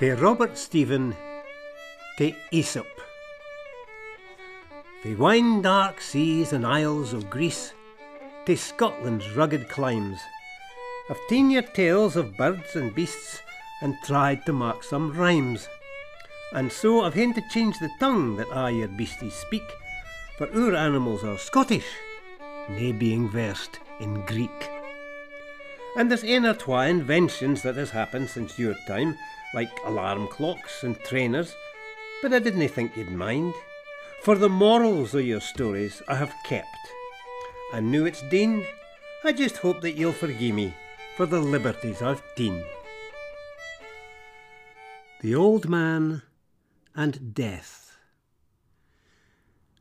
Fae Robert Stephen tae Aesop. Fae wine dark seas and isles of Greece tae Scotland's rugged climes, I've ta'en your tales of birds and beasts and tried to mark some rhymes, and so I've hain to change the tongue that I your beasties speak, for our animals are Scottish, nae being versed in Greek. And there's ane or twa inventions that has happened since your time, like alarm clocks and trainers, but I didna think you'd mind, for the morals of your stories I have kept, and noo it's dane, I just hope that you'll forgie me for the liberties I've ta'en. The Old Man and Death.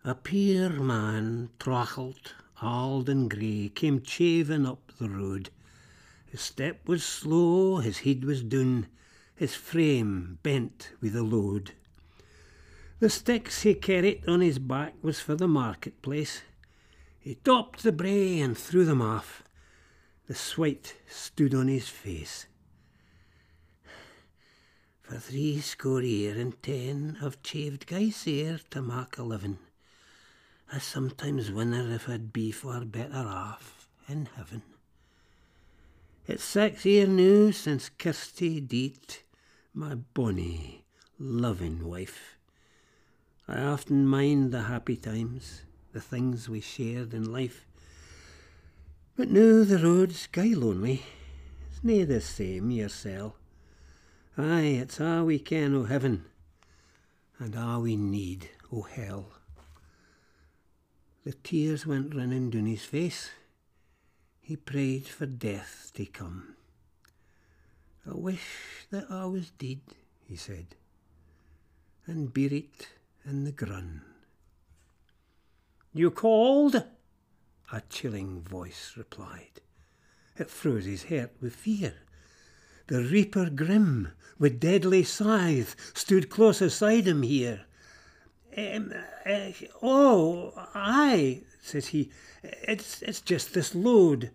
A pier man, trochled, auld and grey, came chavin' up the road. His step was slow, his heed was doon, his frame bent with a load. The sticks he carried on his back was for the marketplace. He topped the brae and threw them off. The swite stood on his face. For 70 year and 10 I've chaved geice here to mak a living. I sometimes wonder if I'd be far better off in heaven. It's 6 year now since Kirsty Deet, my bonny, loving wife. I often mind the happy times, the things we shared in life. But now the road's gey lonely. It's nae the same yoursel. Aye, it's a' we ken o' heaven, and a' we need o' hell. The tears went rinnin' doon his face. He prayed for death to come. I wish that I was dead, he said, and buried in the grun. You called? A chilling voice replied. It froze his heart with fear. The reaper grim, with deadly scythe, stood close aside him here. Oh, aye, says he, it's just this load.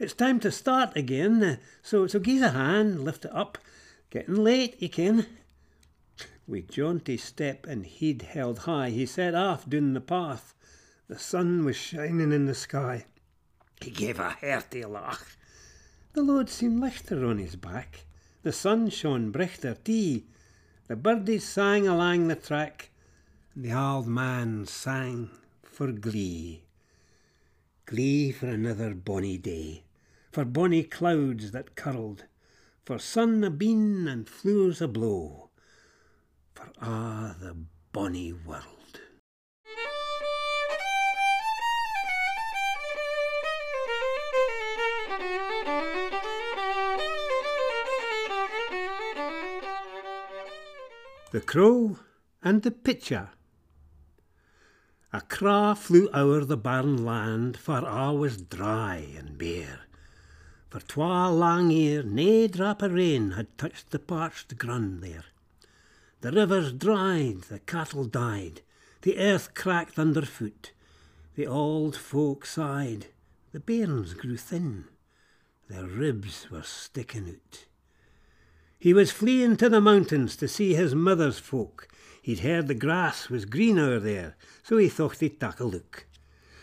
It's time to start again, so gie's a hand, lift it up. Getting late, ye ken. With jaunty step and heed held high, he set off doon the path. The sun was shining in the sky. He gave a hearty laugh. The load seemed lichter on his back. The sun shone brichter tee. The birdies sang alang the track, and the auld man sang for glee. Glee for another bonny day, for bonny clouds that curled, for sun a-beam and flowers a-blow, for a' the bonny world. The Crow and the Pitcher. A craw flew o'er the barren land, for a' was dry and bare. For twa lang year, nae drap o' rain had touched the parched grun there. The rivers dried, the cattle died, the earth cracked underfoot. The auld folk sighed, the bairns grew thin, their ribs were sticking oot. He was fleeing to the mountains to see his mother's folk. He'd heard the grass was green o'er there, so he thought he'd tak a look.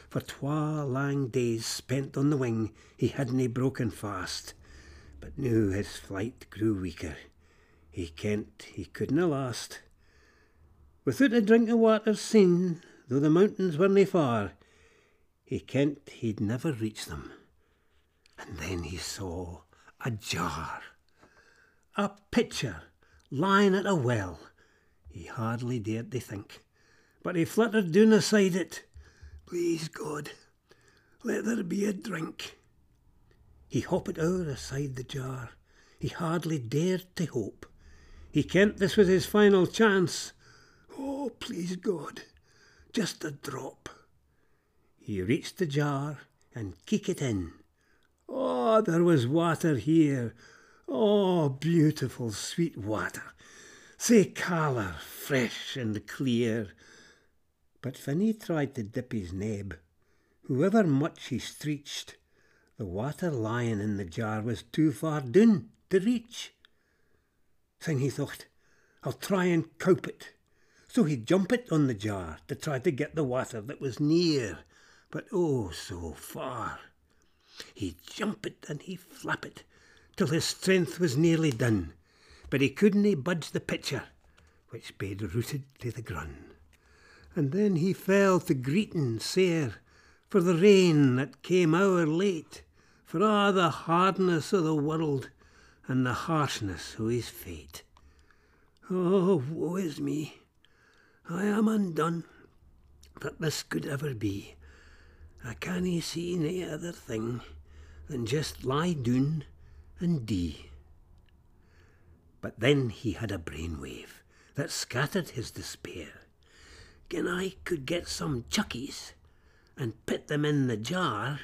For twa lang days spent on the wing, he hadna broken fast. But now his flight grew weaker. He kent he couldna last. Without a drink of water seen, though the mountains were nae far, he kent he'd never reach them. And then he saw a jar. A pitcher, lying at a well. He hardly dared to think, but he fluttered doon aside it. Please, God, let there be a drink. He hopped o'er aside the jar. He hardly dared to hope. He kent this was his final chance. Oh, please, God, just a drop. He reached the jar and keeked it in. Oh, there was water here. Oh, beautiful, sweet water, sae colour, fresh and clear. But when he tried to dip his neb, however much he streached, the water lying in the jar was too far doon to reach. thing, he thought. I'll try and cope it. So he jumpit on the jar to try to get the water that was near, but oh, so far. He jumpit and he flappit till his strength was nearly done, but he couldn't budge the pitcher, which bade rooted to the grun. And then he fell to greeting sair for the rain that came hour late, for a' the hardness o' the world and the harshness o' his fate. Oh, woe is me, I am undone, that this could ever be. I cannae see nae other thing than just lie doon and dee. But then he had a brainwave that scattered his despair. Gin I could get some chuckies and put them in the jar,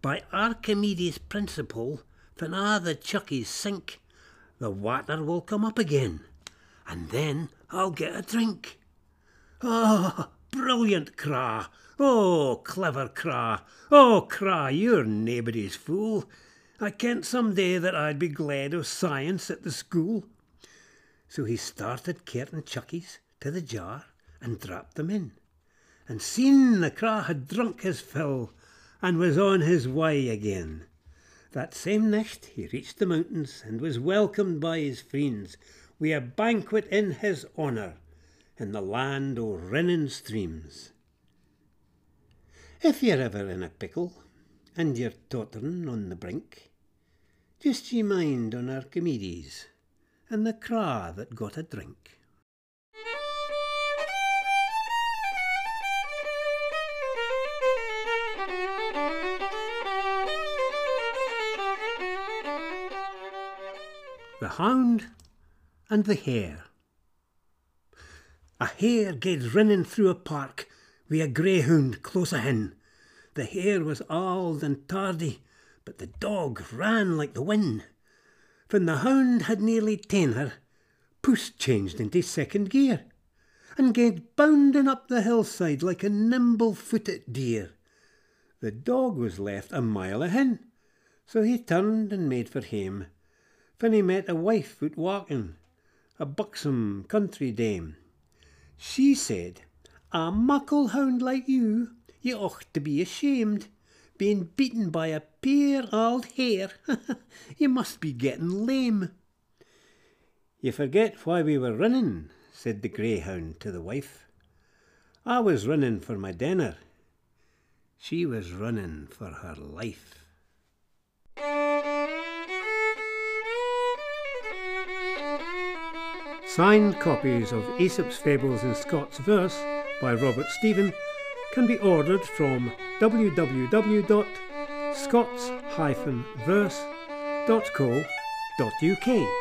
by Archimedes' principle, when a' the chuckies sink, the water will come up again, and then I'll get a drink. Oh, brilliant cra! Oh, clever cra! Oh, cra, you're nobody's fool. I kent some day that I'd be glad of science at the school. So he started cartin' chuckies to the jar and dropped them in, and seen the cra had drunk his fill and was on his way again. That same nicht he reached the mountains and was welcomed by his friends wi' a banquet in his honour, in the land o' rinnin' streams. If you're ever in a pickle, and you're totterin' on the brink, just ye mind on Archimedes, and the cra that got a drink. The Hound and the Hare. A hare gaed rinnin' through a park wi' a greyhound close ahin. The hare was auld and tardy, but the dog ran like the wind. When the hound had nearly ta'en her, Puss changed into second gear, and gaed bounding up the hillside like a nimble-footed deer. The dog was left a mile ahin, so he turned and made for hame, when he met a wife oot walking, a buxom country dame. She said, "A muckle hound like you, ye ought to be ashamed, being beaten by a puir auld hare. You must be getting lame." "You forget why we were running," said the greyhound to the wife. "I was running for my dinner. She was running for her life." Signed copies of Aesop's Fables in Scots Verse by Robert Stephen can be ordered from www.scots-verse.co.uk.